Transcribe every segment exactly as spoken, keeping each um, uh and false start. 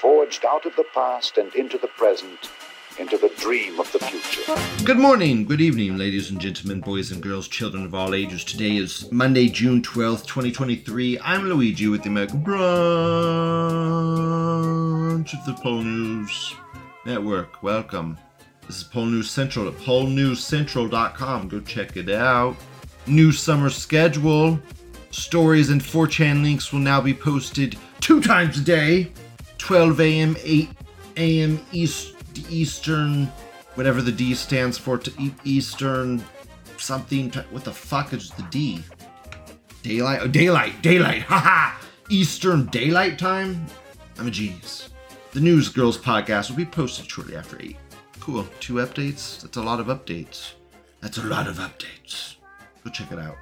Forged out of the past and into the present, into the dream of the future. Good morning, good evening, ladies and gentlemen, boys and girls, children of all ages. Today is Monday, June twelfth, twenty twenty-three. I'm Luigi with the American branch of the Pol News Network. Welcome. This is Pol News Central at pol news central dot com. Go check it out. New summer schedule. Stories and four chan links will now be posted two times a day. twelve a.m., eight a.m. East, Eastern, whatever the D stands for, to Eastern something. What the fuck is the D? Daylight? Oh, daylight, daylight, haha! Eastern Daylight Time? I'm a genius. The News Girls podcast will be posted shortly after eight. Cool. Two updates? That's a lot of updates. That's a lot of updates. Go check it out.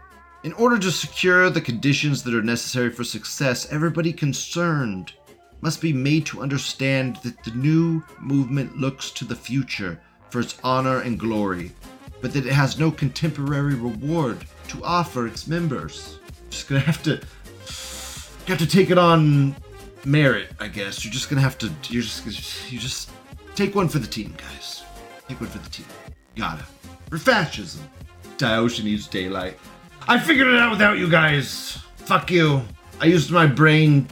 In order to secure the conditions that are necessary for success, everybody concerned must be made to understand that the new movement looks to the future for its honor and glory, but that it has no contemporary reward to offer its members. Just gonna have to, have to take it on merit, I guess. You're just gonna have to, you're just, you just take one for the team, guys. Take one for the team. Gotta. For fascism. Diogenes needs daylight. I figured it out without you guys. Fuck you. I used my brain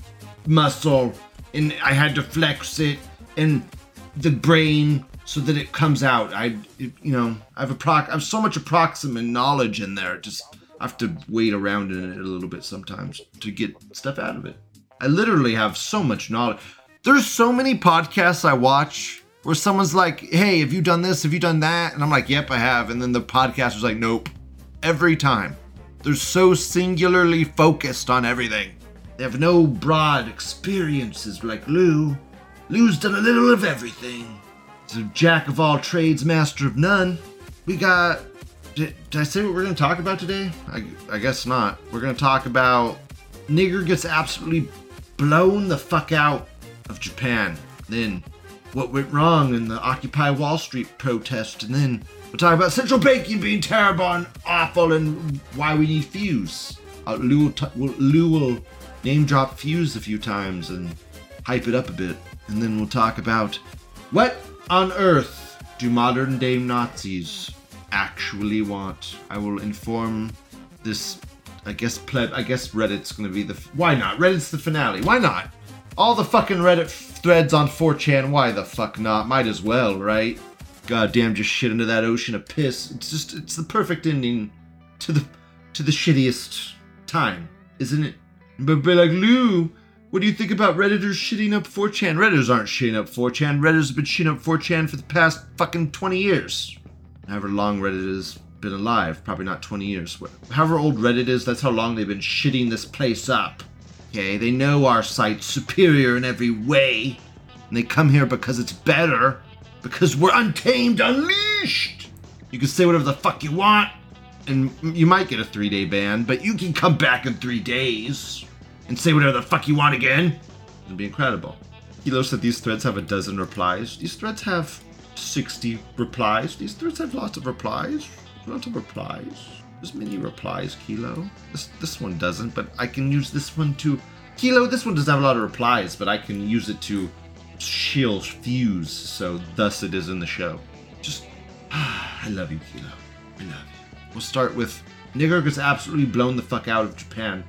muscle. And I had to flex it and the brain so that it comes out. I, it, you know, I have a proc. I have so much approximate knowledge in there. Just I have to wait around in it a little bit sometimes to get stuff out of it. I literally have so much knowledge. There's so many podcasts I watch where someone's like, "Hey, have you done this? Have you done that?" And I'm like, "Yep, I have." And then the podcast was like, "Nope." Every time. They're so singularly focused on everything. They have no broad experiences like Lou. Lou's done a little of everything. He's a jack of all trades, master of none. We got... Did, did I say what we're going to talk about today? I, I guess not. We're going to talk about... Nigger gets absolutely blown the fuck out of Japan. Then what went wrong in the Occupy Wall Street protest. And then we'll talk about central banking being terrible and awful and why we need Fuse. Uh, Lou will... T- will, Lou will name drop Fuse a few times and hype it up a bit. And then we'll talk about what on earth do modern day Nazis actually want? I will inform this, I guess pleb, I guess Reddit's gonna be the, why not? Reddit's the finale, why not? All the fucking Reddit f- threads on four chan, why the fuck not? Might as well, right? Goddamn, just shit into that ocean of piss. It's just, it's the perfect ending to the, to the shittiest time, isn't it? But be like, Lou, what do you think about Redditors shitting up four chan? Redditors aren't shitting up four chan. Redditors have been shitting up four chan for the past fucking twenty years. However long Reddit has been alive, probably not twenty years. However old Reddit is, that's how long they've been shitting this place up. Okay, they know our site's superior in every way. And they come here because it's better. Because we're untamed, unleashed! You can say whatever the fuck you want. And you might get a three-day ban, but you can come back in three days and say whatever the fuck you want again. It'll be incredible. Hilo said these threads have a dozen replies. These threads have sixty replies. These threads have lots of replies. Lots of replies. There's many replies, Hilo. This this one doesn't, but I can use this one to... Hilo, this one doesn't have a lot of replies, but I can use it to shield Fuse, so thus it is in the show. Just... I love you, Hilo. I love you. We'll start with Nigger gets absolutely blown the fuck out of Japan.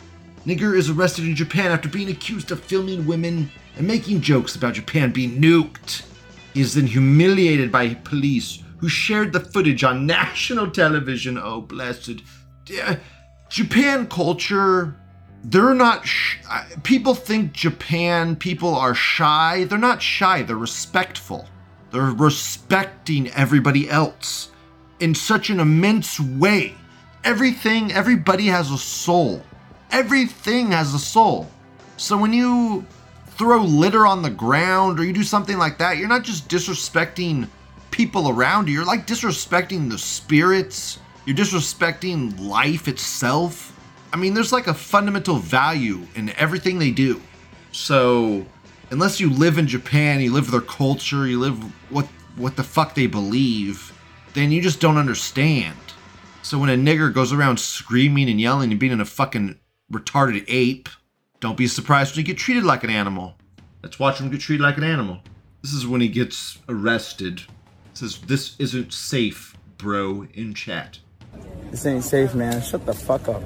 Nigger is arrested in Japan after being accused of filming women and making jokes about Japan being nuked. He is then humiliated by police who shared the footage on national television. Oh, blessed. Uh, Japan culture, they're not... Sh- people think Japan people are shy. They're not shy. They're respectful. They're respecting everybody else in such an immense way. Everything, everybody has a soul. Everything has a soul. So when you throw litter on the ground or you do something like that, you're not just disrespecting people around you. You're like disrespecting the spirits. You're disrespecting life itself. I mean, there's like a fundamental value in everything they do. So unless you live in Japan, you live their culture, you live what what the fuck they believe, then you just don't understand. So when a nigger goes around screaming and yelling and being a fucking retarded ape, don't be surprised when he gets treated like an animal. Let's watch him get treated like an animal. This is when he gets arrested. It says, "This isn't safe, bro," in chat. This ain't safe, man. Shut the fuck up.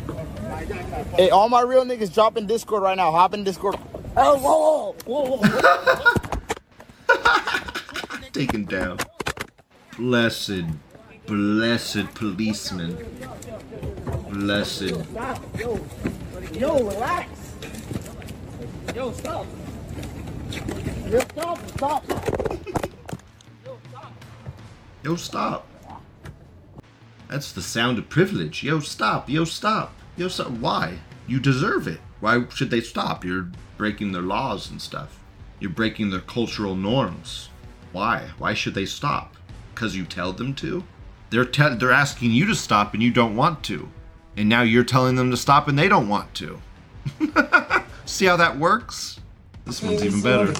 Hey, all my real niggas dropping Discord right now. Hop in Discord. Oh, whoa, whoa, whoa, whoa. Taken down. Blessed, blessed policeman. Blessed. Yo, yo, relax. Yo, stop. Yo, stop, stop. Yo, stop. Yo, stop. That's the sound of privilege. Yo, stop. Yo, stop. Yo, stop. Why? You deserve it. Why should they stop? You're breaking their laws and stuff. You're breaking their cultural norms. Why? Why should they stop? Because you tell them to? They're te they're asking you to stop and you don't want to. And now you're telling them to stop and they don't want to. See how that works? This one's even better.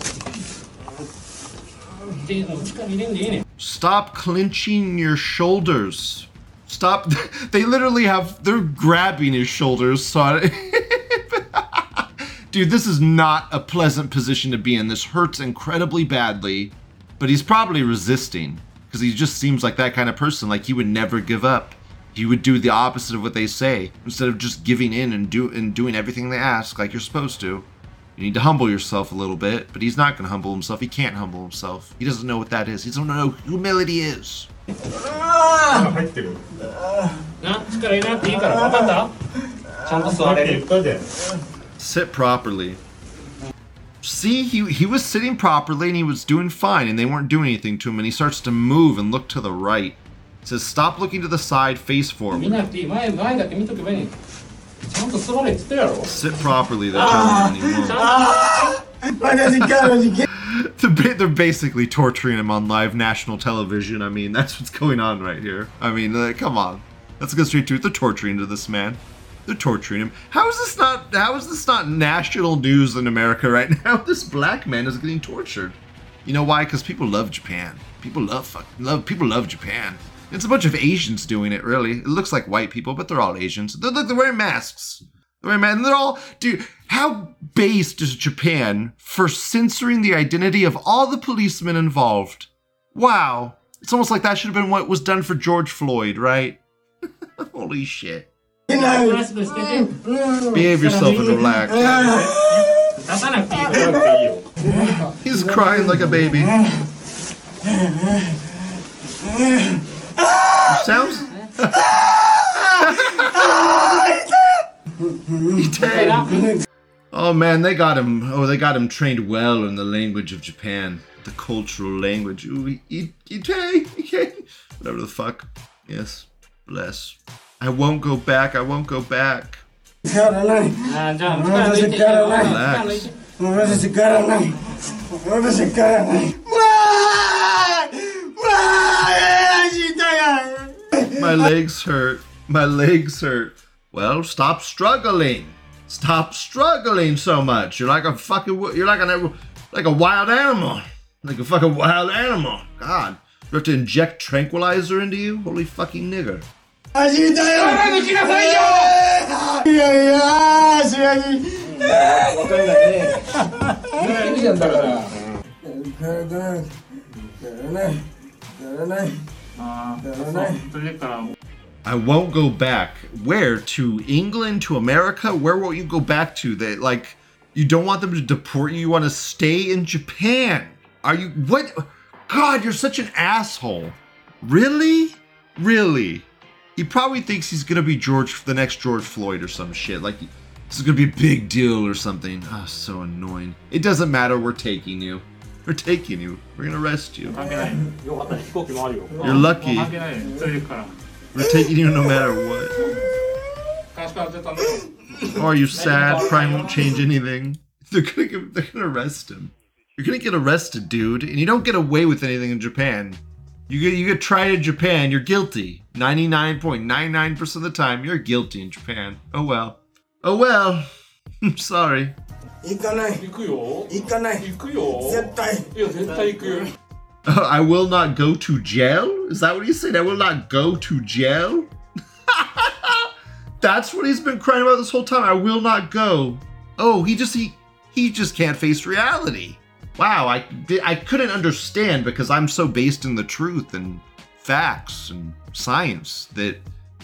Stop clenching your shoulders. Stop. They literally have, they're grabbing his shoulders. So I, dude, this is not a pleasant position to be in. This hurts incredibly badly, but he's probably resisting because he just seems like that kind of person. Like he would never give up. He would do the opposite of what they say. Instead of just giving in and, do, and doing everything they ask like you're supposed to. You need to humble yourself a little bit, but he's not going to humble himself. He can't humble himself. He doesn't know what that is. He doesn't know what humility is. Sit properly. See, he, he was sitting properly and he was doing fine and they weren't doing anything to him and he starts to move and look to the right. It says, stop looking to the side, face forward. Sit properly, they're telling him. They're basically torturing him on live national television. I mean, that's what's going on right here. I mean, uh, come on. Let's go straight to it. They're torturing to this man. They're torturing him. How is this not, how is this not national news in America right now? This black man is getting tortured. You know why? Because people love Japan. People love fucking love, people love Japan. It's a bunch of Asians doing it, really. It looks like white people, but they're all Asians. They're, they're wearing masks. They're wearing masks. And they're all, dude, how based is Japan for censoring the identity of all the policemen involved? Wow. It's almost like that should have been what was done for George Floyd, right? Holy shit. Behave yourself and relax. He's crying like a baby. Sounds. Oh man, they got him. Oh, they got him trained well in the language of Japan, the cultural language. Ooh, Ite, whatever the fuck. Yes, bless. I won't go back. I won't go back. Relax. My legs hurt. My legs hurt. Well, stop struggling. Stop struggling so much. You're like a fucking. You're like a like a wild animal. Like a fucking wild animal. God, you have to inject tranquilizer into you. Holy fucking nigger. I won't go back. Where? To England? To America? Where will you go back to? They, like, you don't want them to deport you. You want to stay in Japan. Are you, what? God, you're such an asshole. Really? Really? He probably thinks he's going to be George, the next George Floyd or some shit. Like, this is going to be a big deal or something. Ah, oh, so annoying. It doesn't matter. We're taking you. We're taking you. We're gonna arrest you. You're lucky. We're taking you no matter what. Oh, are you sad? Crime won't change anything. They're gonna, give, they're gonna arrest him. You're gonna get arrested, dude. And you don't get away with anything in Japan. You get, you get tried in Japan. You're guilty. ninety-nine point nine nine percent of the time, you're guilty in Japan. Oh well. Oh well. I'm sorry. Uh, I will not go to jail? Is that what he said? I will not go to jail? That's what he's been crying about this whole time. I will not go. Oh, he just he he just can't face reality. Wow, I I couldn't understand because I'm so based in the truth and facts and science that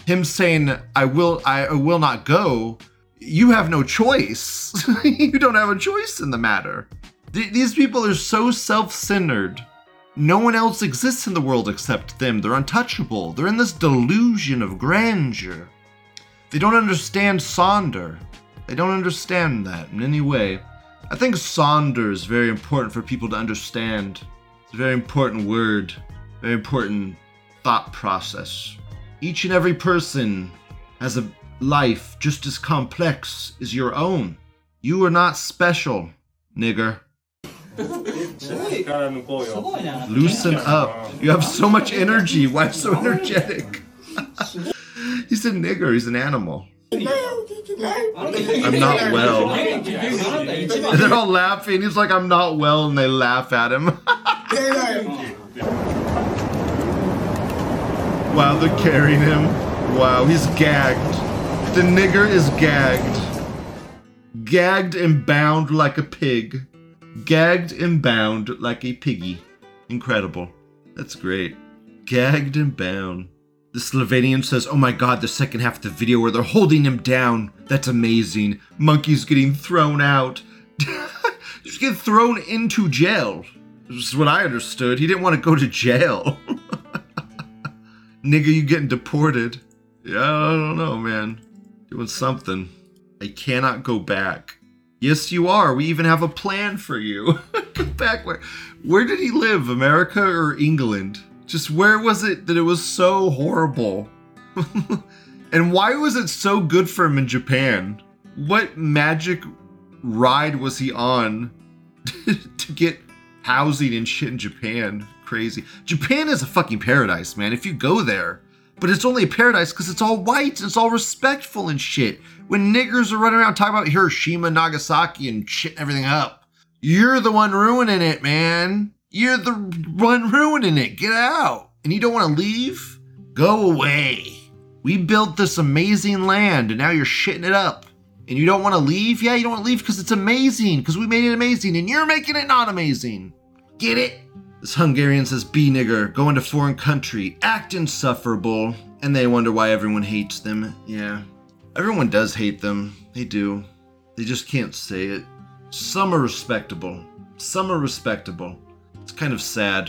him saying I will I will not go. You have no choice. You don't have a choice in the matter. Th- these people are so self-centered. No one else exists in the world except them. They're untouchable. They're in this delusion of grandeur. They don't understand Sonder. They don't understand that in any way. I think Sonder is very important for people to understand. It's a very important word, very important thought process. Each and every person has a life just as complex as your own. You are not special, nigger. Loosen up. You have so much energy. Why so energetic? He's a nigger. He's an animal. I'm not well. And they're all laughing. He's like, I'm not well, and they laugh at him. Wow, they're carrying him. Wow, he's gagged. The nigger is gagged. Gagged and bound like a pig. Gagged and bound like a piggy. Incredible. That's great. Gagged and bound. The Slovenian says, oh my god, the second half of the video where they're holding him down. That's amazing. Monkey's getting thrown out. Just get thrown into jail. This is what I understood. He didn't want to go to jail. Nigga, you getting deported. Yeah, I don't know, man. Doing something. I cannot go back. Yes, you are. We even have a plan for you. Come back. Where, where did he live? America or England? Just where was it that it was so horrible? And why was it so good for him in Japan? What magic ride was he on to get housing and shit in Japan? Crazy. Japan is a fucking paradise, man, if you go there. But it's only a paradise because it's all white and it's all respectful and shit. When niggers are running around talking about Hiroshima, Nagasaki, and shitting everything up, you're the one ruining it, man. You're the one ruining it. Get out. And you don't want to leave? Go away. We built this amazing land, and now you're shitting it up. And you don't want to leave? Yeah, you don't want to leave because it's amazing, because we made it amazing, and you're making it not amazing. Get it? This Hungarian says, be nigger, go into foreign country, act insufferable, and they wonder why everyone hates them. Yeah, everyone does hate them. They do. They just can't say it. Some are respectable. Some are respectable. It's kind of sad.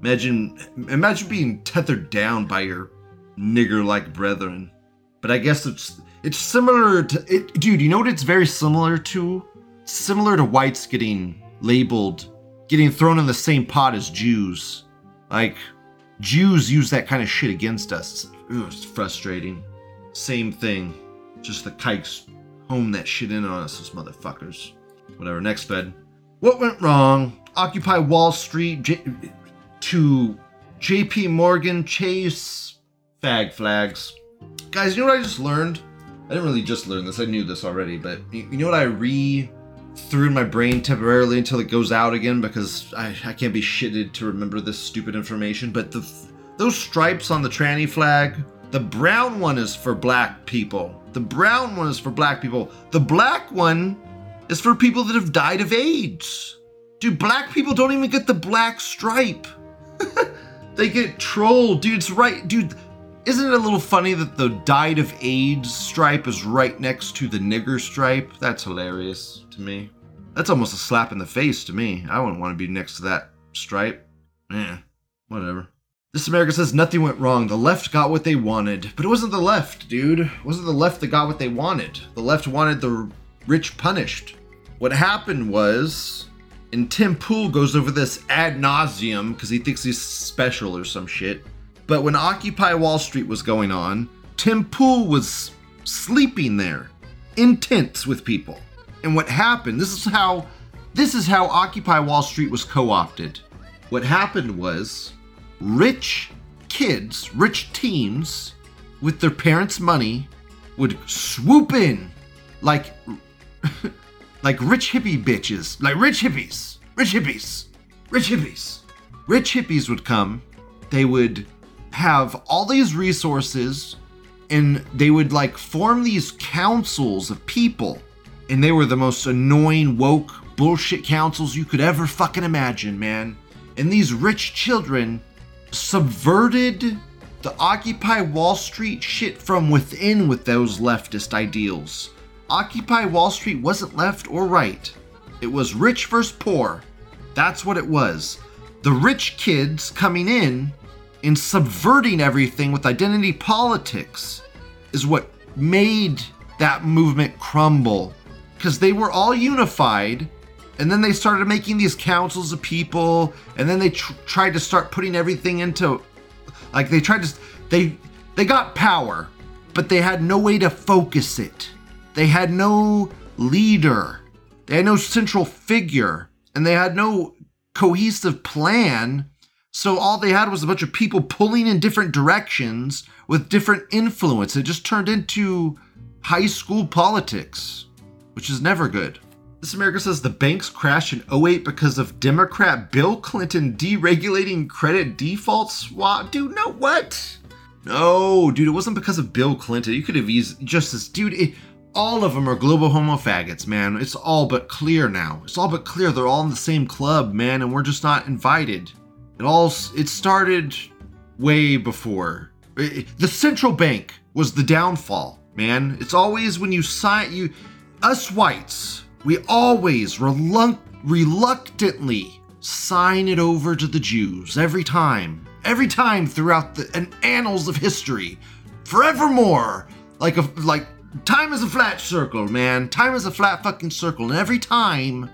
Imagine, imagine being tethered down by your nigger-like brethren. But I guess it's it's similar to it, dude. You know what? It's very similar to, similar to whites getting labeled. Getting thrown in the same pot as Jews. Like, Jews use that kind of shit against us. Ooh, it's frustrating. Same thing. Just the kikes home that shit in on us, those motherfuckers. Whatever, next fed. What went wrong? Occupy Wall Street J- to J P Morgan Chase fag flags. Guys, you know what I just learned? I didn't really just learn this. I knew this already, but you know what I re... through my brain temporarily until it goes out again because I, I can't be shitted to remember this stupid information, but the those stripes on the tranny flag, the brown one is for black people. The brown one is for black people. The black one is for people that have died of AIDS. Dude, black people don't even get the black stripe. They get trolled. Dude, it's right. Dude, isn't it a little funny that the died of AIDS stripe is right next to the nigger stripe? That's hilarious. To me, that's almost a slap in the face to me. I wouldn't want to be next to that stripe. Eh, whatever. This America says nothing went wrong. The left got what they wanted. But it wasn't the left, dude. It wasn't the left that got what they wanted. The left wanted the rich punished. What happened was, and Tim Pool goes over this ad nauseum because he thinks he's special or some shit. But when Occupy Wall Street was going on, Tim Pool was sleeping there in tents with people. And what happened, this is how this is how Occupy Wall Street was co-opted. What happened was rich kids, rich teens with their parents' money would swoop in like like rich hippie bitches, like rich hippies, rich hippies, rich hippies. Rich hippies would come. They would have all these resources and they would like form these councils of people, and they were the most annoying woke bullshit councils you could ever fucking imagine, man. And these rich children subverted the Occupy Wall Street shit from within with those leftist ideals. Occupy Wall Street wasn't left or right. It was rich versus poor. That's what it was. The rich kids coming in and subverting everything with identity politics is what made that movement crumble, because they were all unified, and then they started making these councils of people, and then they tr- tried to start putting everything into, like they tried to, they they got power, but they had no way to focus it. They had no leader. They had no central figure, and they had no cohesive plan. So all they had was a bunch of people pulling in different directions with different influence. It just turned into high school politics, which is never good. This America says the banks crashed in oh eight because of Democrat Bill Clinton deregulating credit default swap. Dude, no, what? No, dude, it wasn't because of Bill Clinton. You could have eased just this, dude. It, all of them are global homo faggots, man. It's all but clear now. It's all but clear. They're all in the same club, man, and we're just not invited. It all, it started way before. It, it, the central bank was the downfall, man. It's always when you sign, you, us whites, we always relun- reluctantly sign it over to the Jews every time, every time throughout the an annals of history, forevermore. Like a, like time is a flat circle, man. Time is a flat fucking circle. And every time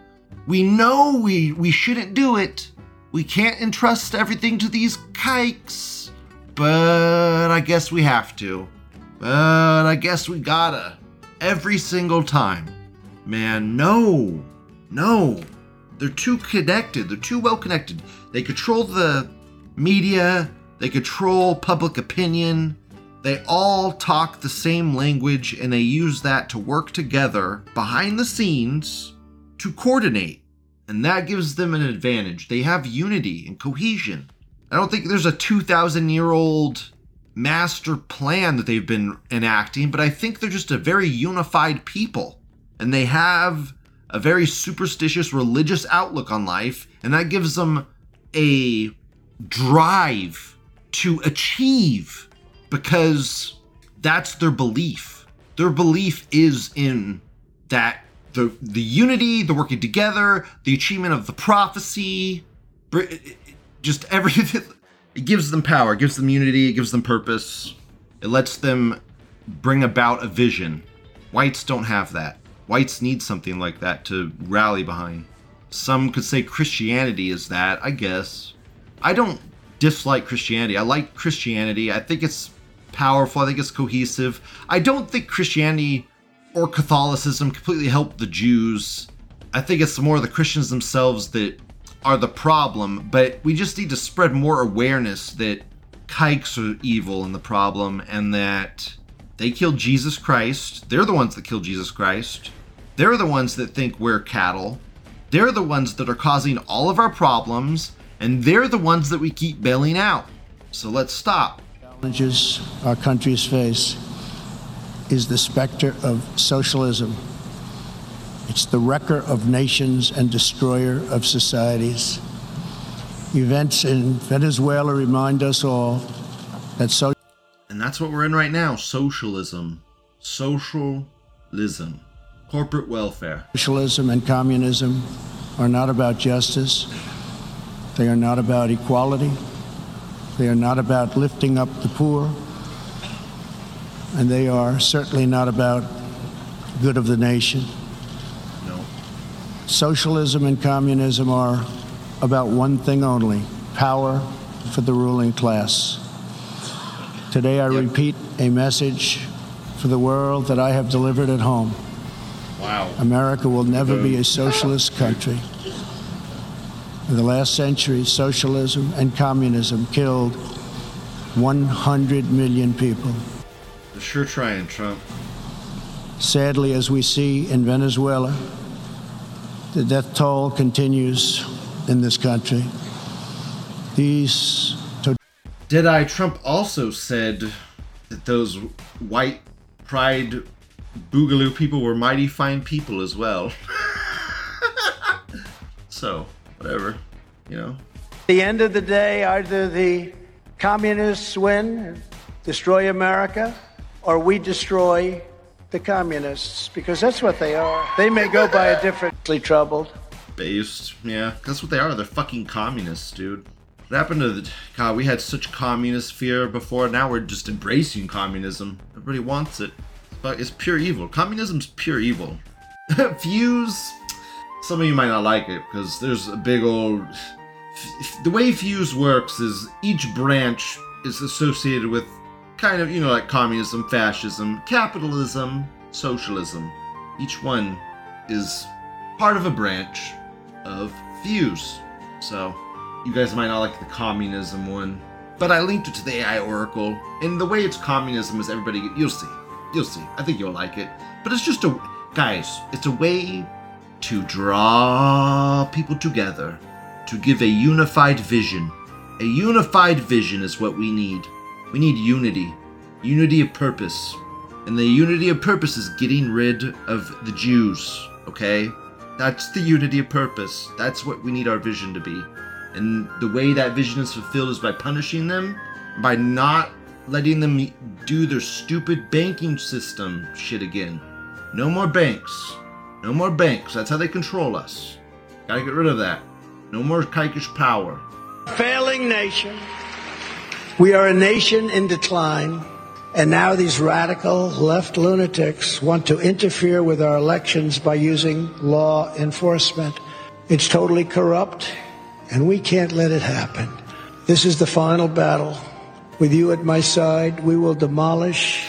we know we, we shouldn't do it. We can't entrust everything to these kikes, but I guess we have to. But I guess we gotta. Every single time. Man, no. No. They're too connected. They're too well connected. They control the media. They control public opinion. They all talk the same language, and they use that to work together behind the scenes to coordinate. And that gives them an advantage. They have unity and cohesion. I don't think there's a two thousand year old master plan that they've been enacting, but I think they're just a very unified people. And they have a very superstitious religious outlook on life. And that gives them a drive to achieve, because that's their belief. Their belief is in that The the unity, the working together, the achievement of the prophecy, just everything. It gives them power, it gives them unity, it gives them purpose. It lets them bring about a vision. Whites don't have that. Whites need something like that to rally behind. Some could say Christianity is that, I guess. I don't dislike Christianity. I like Christianity. I think it's powerful. I think it's cohesive. I don't think Christianity or Catholicism completely helped the Jews. I think it's more the Christians themselves that are the problem, but we just need to spread more awareness that kikes are evil and the problem, and that they killed Jesus Christ. They're the ones that killed Jesus Christ. They're the ones that think we're cattle. They're the ones that are causing all of our problems, and they're the ones that we keep bailing out. So let's stop. Challenges our country's face is the specter of socialism. It's the wrecker of nations and destroyer of societies. Events in Venezuela remind us all that so. And that's what we're in right now, socialism. Socialism. Corporate welfare. Socialism and communism are not about justice. They are not about equality. They are not about lifting up the poor. And they are certainly not about good of the nation. No. Socialism and communism are about one thing only, power for the ruling class. Today I yep. repeat a message for the world that I have delivered at home. Wow. America will never be a socialist country. In the last century, socialism and communism killed one hundred million people. Sure trying, Trump. Sadly, as we see in Venezuela, the death toll continues in this country. These... To- Deadeye Trump also said that those white pride boogaloo people were mighty fine people as well. So, whatever, you know. At the end of the day, either the communists win, destroy America, or we destroy the communists, because that's what they are. They may go by a differently troubled. Based, yeah. That's what they are. They're fucking communists, dude. What happened to the... God, we had such communist fear before. Now we're just embracing communism. Everybody wants it. But it's pure evil. Communism's pure evil. Fuse... Some of you might not like it, because there's a big old... The way Fuse works is each branch is associated with kind of, you know, like communism, fascism, capitalism, socialism. Each one is part of a branch of Fuse. So, you guys might not like the communism one, but I linked it to the A I Oracle, and the way it's communism is everybody... You'll see. You'll see. I think you'll like it. But it's just a... Guys, it's a way to draw people together, to give a unified vision. A unified vision is what we need. We need unity, unity of purpose. And the unity of purpose is getting rid of the Jews, okay? That's the unity of purpose. That's what we need our vision to be. And the way that vision is fulfilled is by punishing them, by not letting them do their stupid banking system shit again. No more banks. No more banks. That's how they control us. Gotta get rid of that. No more Kikish power. Failing nation. We are a nation in decline, and now these radical left lunatics want to interfere with our elections by using law enforcement. It's totally corrupt, and we can't let it happen. This is the final battle. With you at my side, we will demolish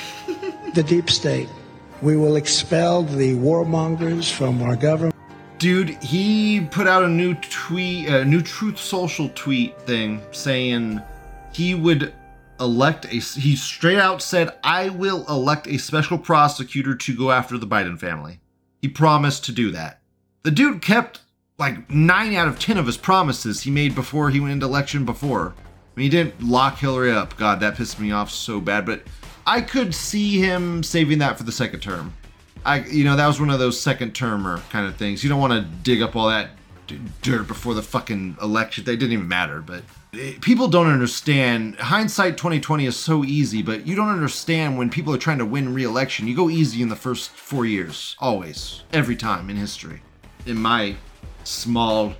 the deep state. We will expel the warmongers from our government. Dude, he put out a new tweet, a new Truth Social tweet thing saying... He would elect a, he straight out said, I will elect a special prosecutor to go after the Biden family. He promised to do that. The dude kept like nine out of ten of his promises he made before he went into election before. I mean, he didn't lock Hillary up. God, that pissed me off so bad. But I could see him saving that for the second term. I, you know, that was one of those second termer kind of things. You don't want to dig up all that d- dirt before the fucking election. They didn't even matter, but... People don't understand. Hindsight twenty twenty is so easy, but you don't understand when people are trying to win re-election. You go easy in the first four years, always, every time in history. In my small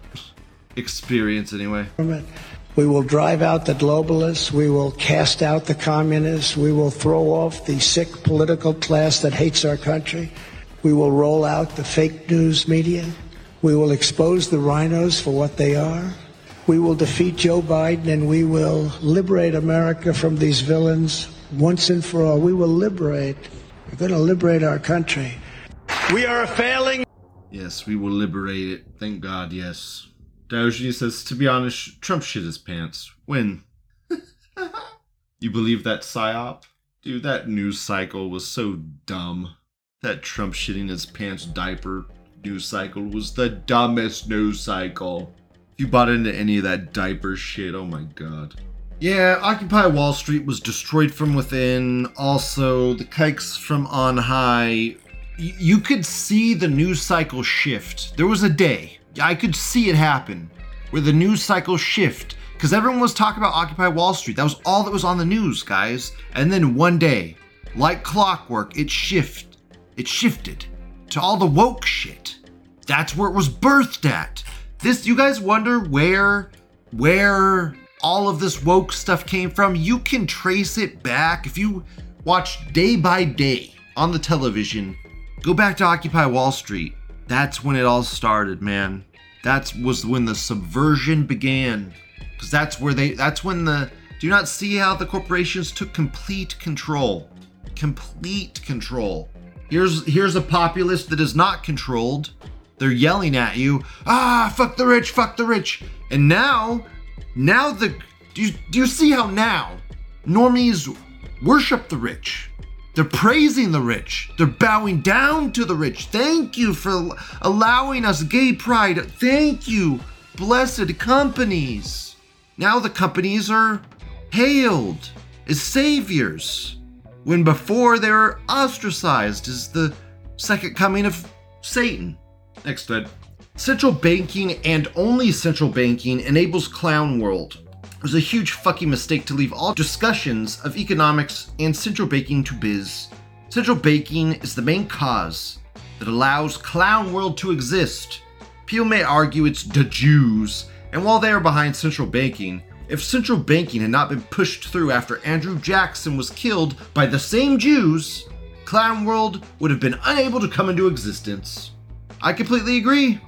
experience, anyway. We will drive out the globalists. We will cast out the communists. We will throw off the sick political class that hates our country. We will roll out the fake news media. We will expose the rhinos for what they are. We will defeat Joe Biden, and we will liberate America from these villains once and for all. We will liberate. We're going to liberate our country. We are a failing. Yes, we will liberate it. Thank God, yes. Diogenes says, to be honest, Trump shit his pants. When? You believe that psyop? Dude, that news cycle was so dumb. That Trump shitting his pants diaper news cycle was the dumbest news cycle. If you bought into any of that diaper shit, oh my god. Yeah, Occupy Wall Street was destroyed from within. Also, the kikes from on high. Y- you could see the news cycle shift. There was a day, I could see it happen, where the news cycle shift. Because everyone was talking about Occupy Wall Street. That was all that was on the news, guys. And then one day, like clockwork, it shift. It shifted to all the woke shit. That's where it was birthed at. This, you guys wonder where, where all of this woke stuff came from? You can trace it back. If you watch day by day on the television, go back to Occupy Wall Street. That's when it all started, man. That was when the subversion began. Because that's where they, that's when the, do you not see how the corporations took complete control? Complete control. Here's, here's a populace that is not controlled. They're yelling at you, ah, fuck the rich, fuck the rich. And now, now the, do you, do you see how now normies worship the rich? They're praising the rich. They're bowing down to the rich. Thank you for allowing us gay pride. Thank you, blessed companies. Now the companies are hailed as saviors. when before they were ostracized as the second coming of Satan. Next slide. Central banking and only central banking enables clown world. It was a huge fucking mistake to leave all discussions of economics and central banking to biz. Central banking is the main cause that allows clown world to exist. People may argue it's the Jews, and while they are behind central banking, if central banking had not been pushed through after Andrew Jackson was killed by the same Jews, clown world would have been unable to come into existence. I completely agree.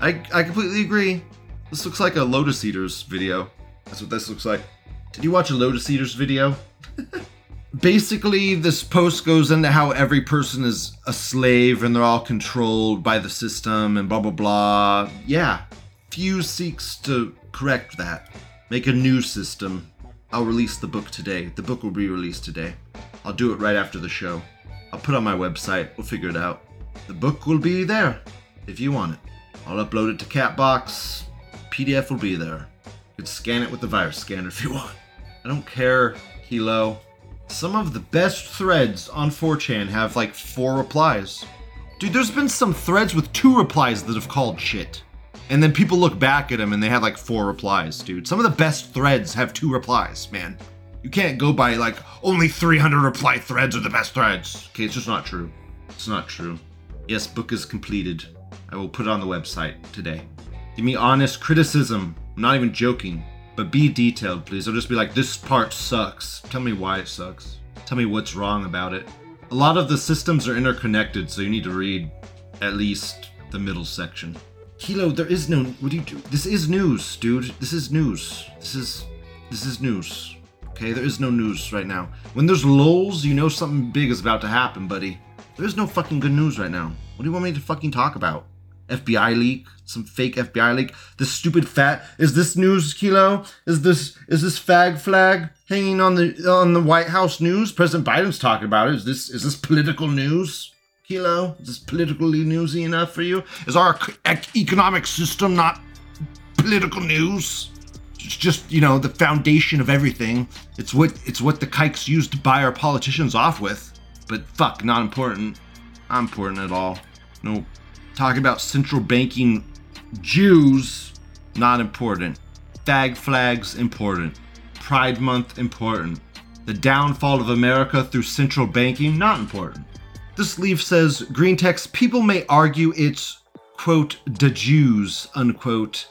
I, I completely agree. This looks like a Lotus Eaters video. That's what this looks like. Did you watch a Lotus Eaters video? Basically, this post goes into how every person is a slave and they're all controlled by the system and blah, blah, blah. Yeah. Fuse seeks to correct that. Make a new system. I'll release the book today. The book will be released today. I'll do it right after the show. I'll put it on my website. We'll figure it out. The book will be there if you want it. I'll upload it to Catbox. P D F will be there. You can scan it with the virus scanner if you want. I don't care, Hilo. Some of the best threads on four chan have like four replies. Dude, there's been some threads with two replies that have called shit. And then people look back at them and they have like four replies, dude. Some of the best threads have two replies, man. You can't go by like, only three hundred reply threads are the best threads. Okay, it's just not true. It's not true. Yes, book is completed. I will put it on the website today. Give me honest criticism. I'm not even joking. But be detailed, please. I'll just be like, this part sucks. Tell me why it sucks. Tell me what's wrong about it. A lot of the systems are interconnected, so you need to read at least the middle section. Hilo, there is no... What do you do? This is news, dude. This is news. This is... This is news. Okay, there is no news right now. When there's lulls, you know something big is about to happen, buddy. There is no fucking good news right now. What do you want me to fucking talk about? F B I leak? Some fake F B I leak? This stupid fat... Is this news, Kilo? Is this is this fag flag hanging on the on the White House news? President Biden's talking about it. Is this is this political news, Kilo? Is this politically newsy enough for you? Is our economic system not political news? It's just, you know, the foundation of everything. It's what it's what the kikes use to buy our politicians off with. But fuck, not important. Not important at all. No. Talking about central banking Jews, not important. Fag flags, important. Pride Month, important. The downfall of America through central banking, not important. This leaf says, green text, people may argue it's, quote, the Jews, unquote.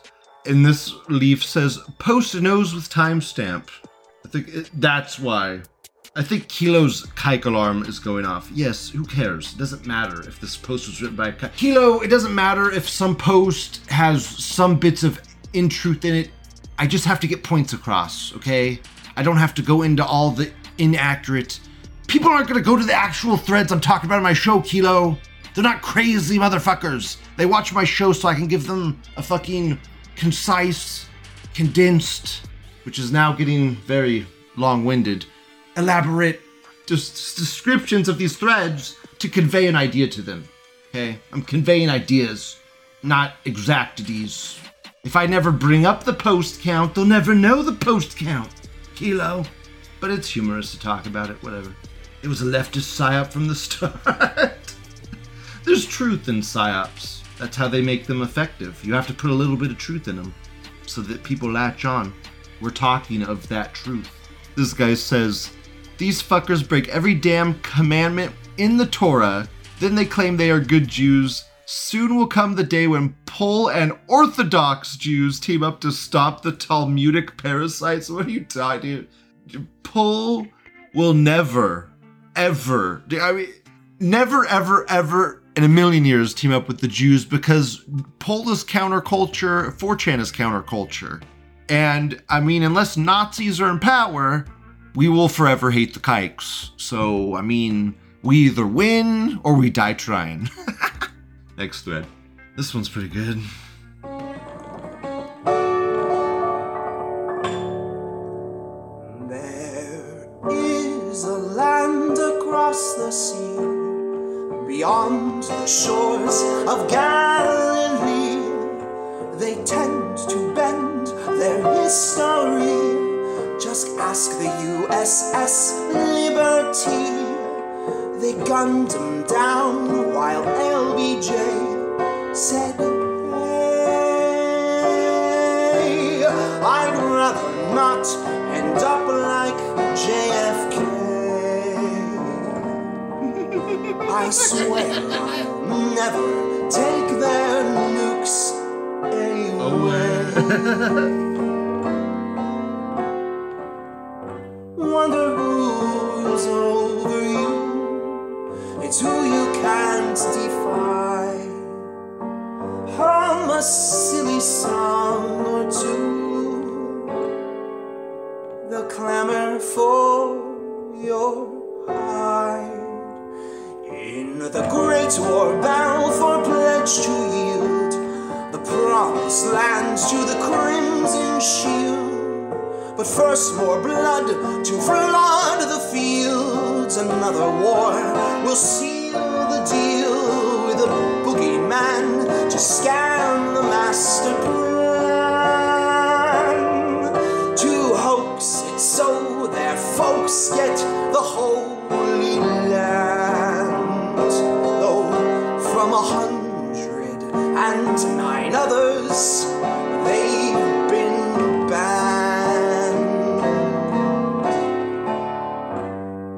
And this leaf says, post knows with timestamp. I think it, that's why. I think Kilo's kike alarm is going off. Yes, who cares? It doesn't matter if this post was written by a kike. Hilo, it doesn't matter if some post has some bits of in truth in it. I just have to get points across, okay? I don't have to go into all the inaccurate. People aren't going to go to the actual threads I'm talking about in my show, Hilo. They're not crazy motherfuckers. They watch my show so I can give them a fucking concise, condensed, which is now getting very long-winded, elaborate just descriptions of these threads to convey an idea to them. Okay, I'm conveying ideas, not exactities. If I never bring up the post count, they'll never know the post count, Hilo. But it's humorous to talk about it, whatever. It was a leftist psyop from the start. There's truth in psyops. That's how they make them effective. You have to put a little bit of truth in them so that people latch on. We're talking of that truth. This guy says, these fuckers break every damn commandment in the Torah, then they claim they are good Jews. Soon will come the day when P O L and Orthodox Jews team up to stop the Talmudic parasites. What are you talking about? P O L will never, ever, I mean, never, ever, ever in a million years team up with the Jews because P O L is counterculture, four chan is counterculture. And, I mean, unless Nazis are in power, we will forever hate the kikes. So, I mean, we either win or we die trying. Next thread. This one's pretty good. There is a land across the sea, beyond the shores of Galilee. They tend to bend their history, just ask the U S S Liberty. They gunned him down while L B J said, hey, I'd rather not end up like J F K. I swear I'll never take their nukes away. Wonder who's over you, it's who you can't defy. Hum a silly song or two, the clamor for your hide. In the great war battle for pledge to yield, the promised lands to the crimson shield. But first more blood to flood the fields. Another war will seal the deal with a boogeyman to scan the master plan, to hoax it so their folks get the Holy Land. Though from a hundred and nine others they've been banned.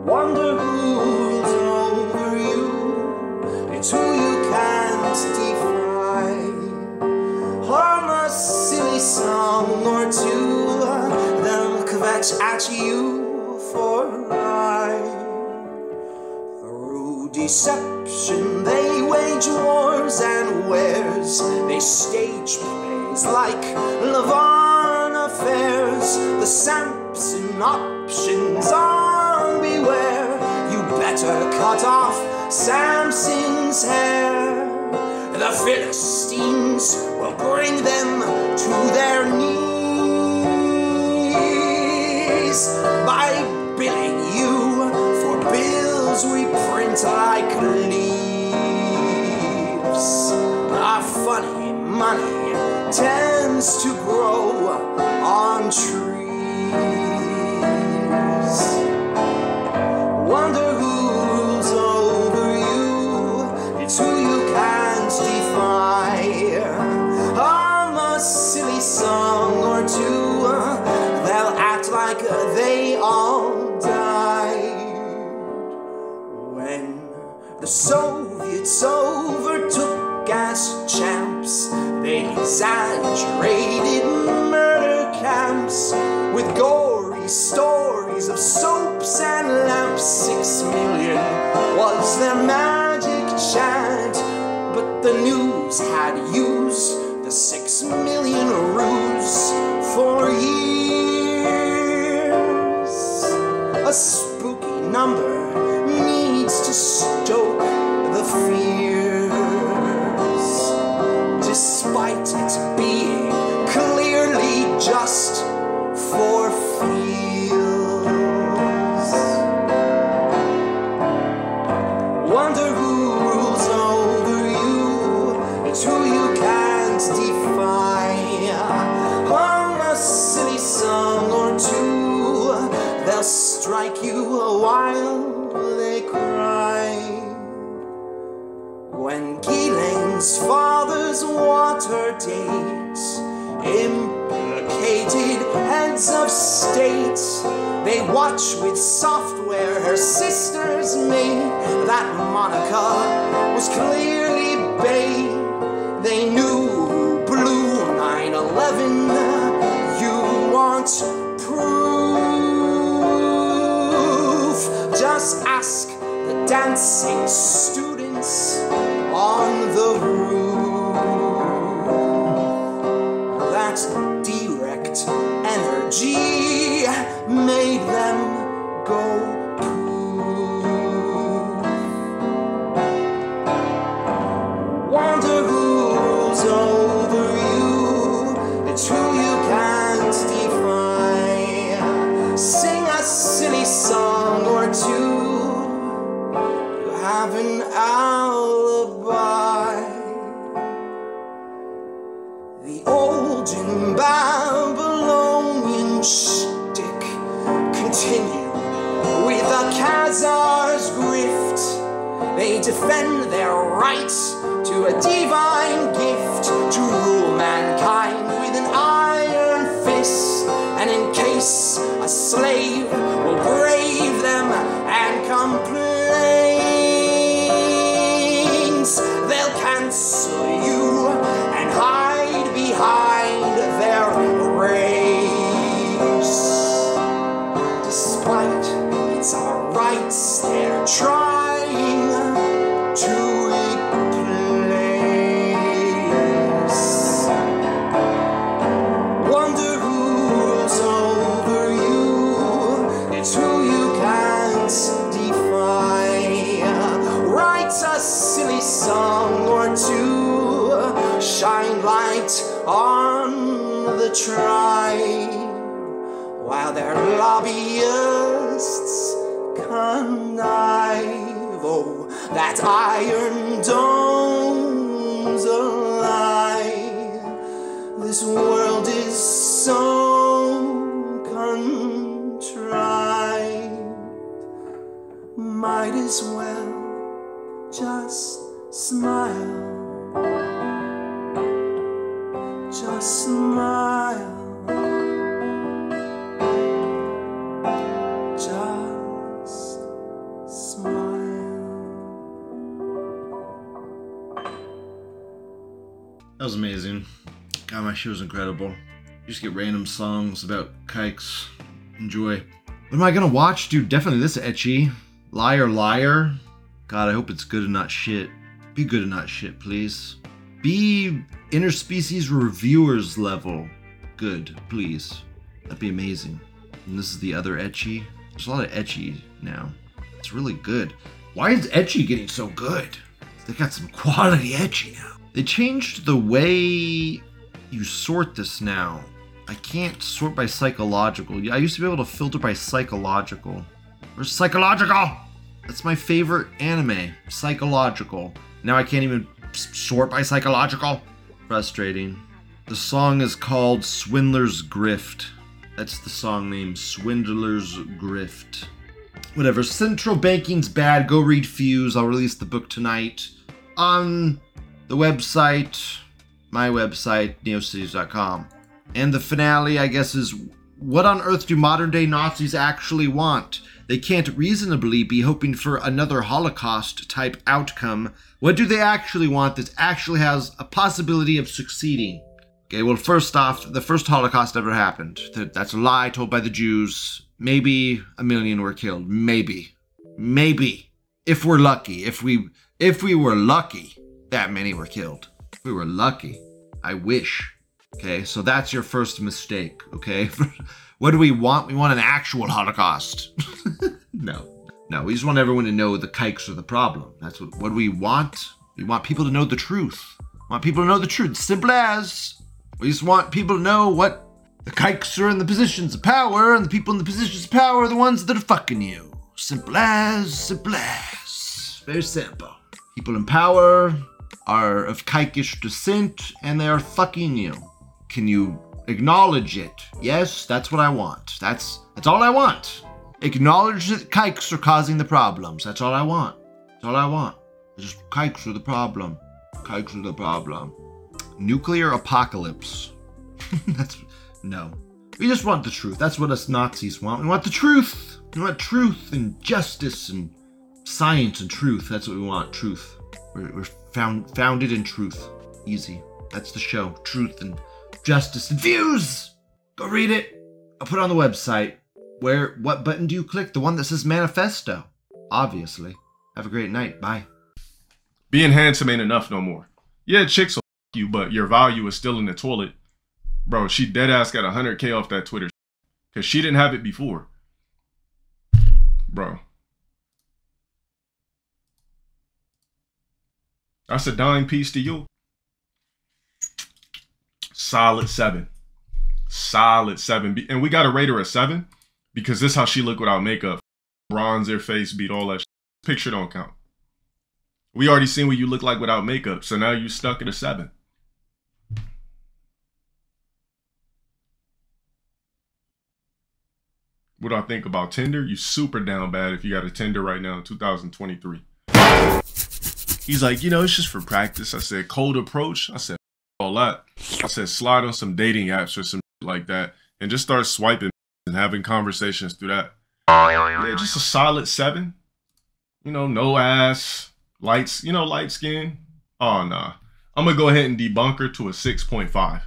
Wonder who's over you, it's who you can't defy. Harm a silly song or two, they'll kvetch at you for life. Through deception they wage wars and wares, they stage plays like Lavon affairs. The Samson options are beware, you better cut off Samson's hair. The Philistines will bring them to their knees by billing you for bills we print like leaves. Our funny money tends to grow on trees. Wonder who's over you, it's who you can't defy. Hum a silly song or two, they'll act like they all died. When the Soviets overtook as champs, they exaggerated murder camps with gory stories of soaps and lamps. Six million was their magic chant, but the news had used the six million ruse for years. A spooky number needs to stoke the fears, despite it being clearly just for fields. Wonder who rules over you, it's who you can't defy. Hum a silly song or two, they'll strike you while they cry. When Ghislain's father's water dates implicated heads of state, they watch with software her sisters made. That Monica was clearly bae. They knew who blew nine eleven. You want proof? Just ask the dancing students on the roof. That's energy made them go poof. Wonder who's over you, it's who you can't defy. Sing a silly song or two, you have an alibi. The old in Babylon shtick continued with the Khazar's grift. They defend their rights to a divine gift to rule mankind with an iron fist. And in case a slave will brave them and complains, they'll cancel you and hide behind their race. Despite its our rights, they're trying to to shine light on the tribe while their lobbyists connive. Oh, that iron dome's a lie. This world is so contrived, might as well just smile, just smile, just smile. That was amazing. God, my shit was incredible. You just get random songs about kikes. Enjoy. What am I gonna watch? Dude, definitely this ecchi. Liar, liar. God, I hope it's good and not shit. Be good and not shit, please. Be interspecies reviewers level good, please. That'd be amazing. And this is the other ecchi. There's a lot of ecchi now. It's really good. Why is ecchi getting so good? They got some quality ecchi now. They changed the way you sort this now. I can't sort by psychological. I used to be able to filter by psychological. Where's psychological? That's my favorite anime, psychological. Now I can't even sort by psychological. Frustrating. The song is called Swindler's Grift. That's the song name, Swindler's Grift. Whatever, central banking's bad. Go read Fuse. I'll release the book tonight on the website, my website, neocities dot com. And the finale, I guess, is what on earth do modern day Nazis actually want? They can't reasonably be hoping for another Holocaust-type outcome. What do they actually want that actually has a possibility of succeeding? Okay, well, first off, the first Holocaust ever happened. That's a lie told by the Jews. Maybe a million were killed. Maybe. Maybe. If we're lucky. If we if we were lucky, that many were killed. If we were lucky. I wish. Okay, so that's your first mistake, okay? What do we want? We want an actual Holocaust. No, no, we just want everyone to know the kikes are the problem. That's what, what do we want? We want people to know the truth. We want people to know the truth, simple as. We just want people to know what the kikes are in the positions of power, and the people in the positions of power are the ones that are fucking you. Simple as, simple as, very simple. People in power are of kikish descent, and they are fucking you. Can you acknowledge it? Yes, that's what I want. That's that's all I want. Acknowledge that kikes are causing the problems. That's all I want. That's all I want. Just kikes are the problem. Kikes are the problem. Nuclear apocalypse. That's no. We just want the truth. That's what us Nazis want. We want the truth. We want truth and justice and science and truth. That's what we want. Truth. We're, we're found founded in truth. Easy. That's the show. Truth and justice and views. Go read it. I'll put it on the website. Where, what button do you click? The one that says manifesto. Obviously. Have a great night. Bye. Being handsome ain't enough no more. Yeah, chicks will f*** you, but your value is still in the toilet. Bro, she dead ass got one hundred K off that Twitter because she didn't have it before. Bro. That's a dime piece to you. Solid seven. Solid seven. And we got to rate her a seven because this is how she looked without makeup. Bronze her face, beat all that shit. Picture don't count. We already seen what you look like without makeup, so now you stuck at a seven. What do I think about Tinder? You super down bad if you got a Tinder right now in two thousand twenty-three. He's like, you know, it's just for practice. I said, cold approach. I said, a lot. I said, slide on some dating apps or some like that and just start swiping and having conversations through that. Yeah, just a solid seven. You know, no ass, lights, you know, light skin. Oh, nah. I'm going to go ahead and debunk her to a six point five.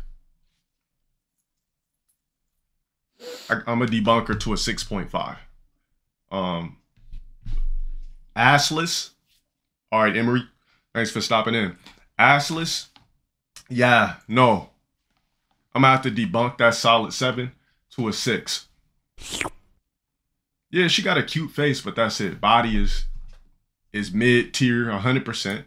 I'm a debunker to a six point five. Um, assless. All right, Emery. Thanks for stopping in. Assless. Yeah, no. I'm going to have to debunk that solid seven to a six. Yeah, she got a cute face, but that's it. Body is is mid-tier, one hundred percent.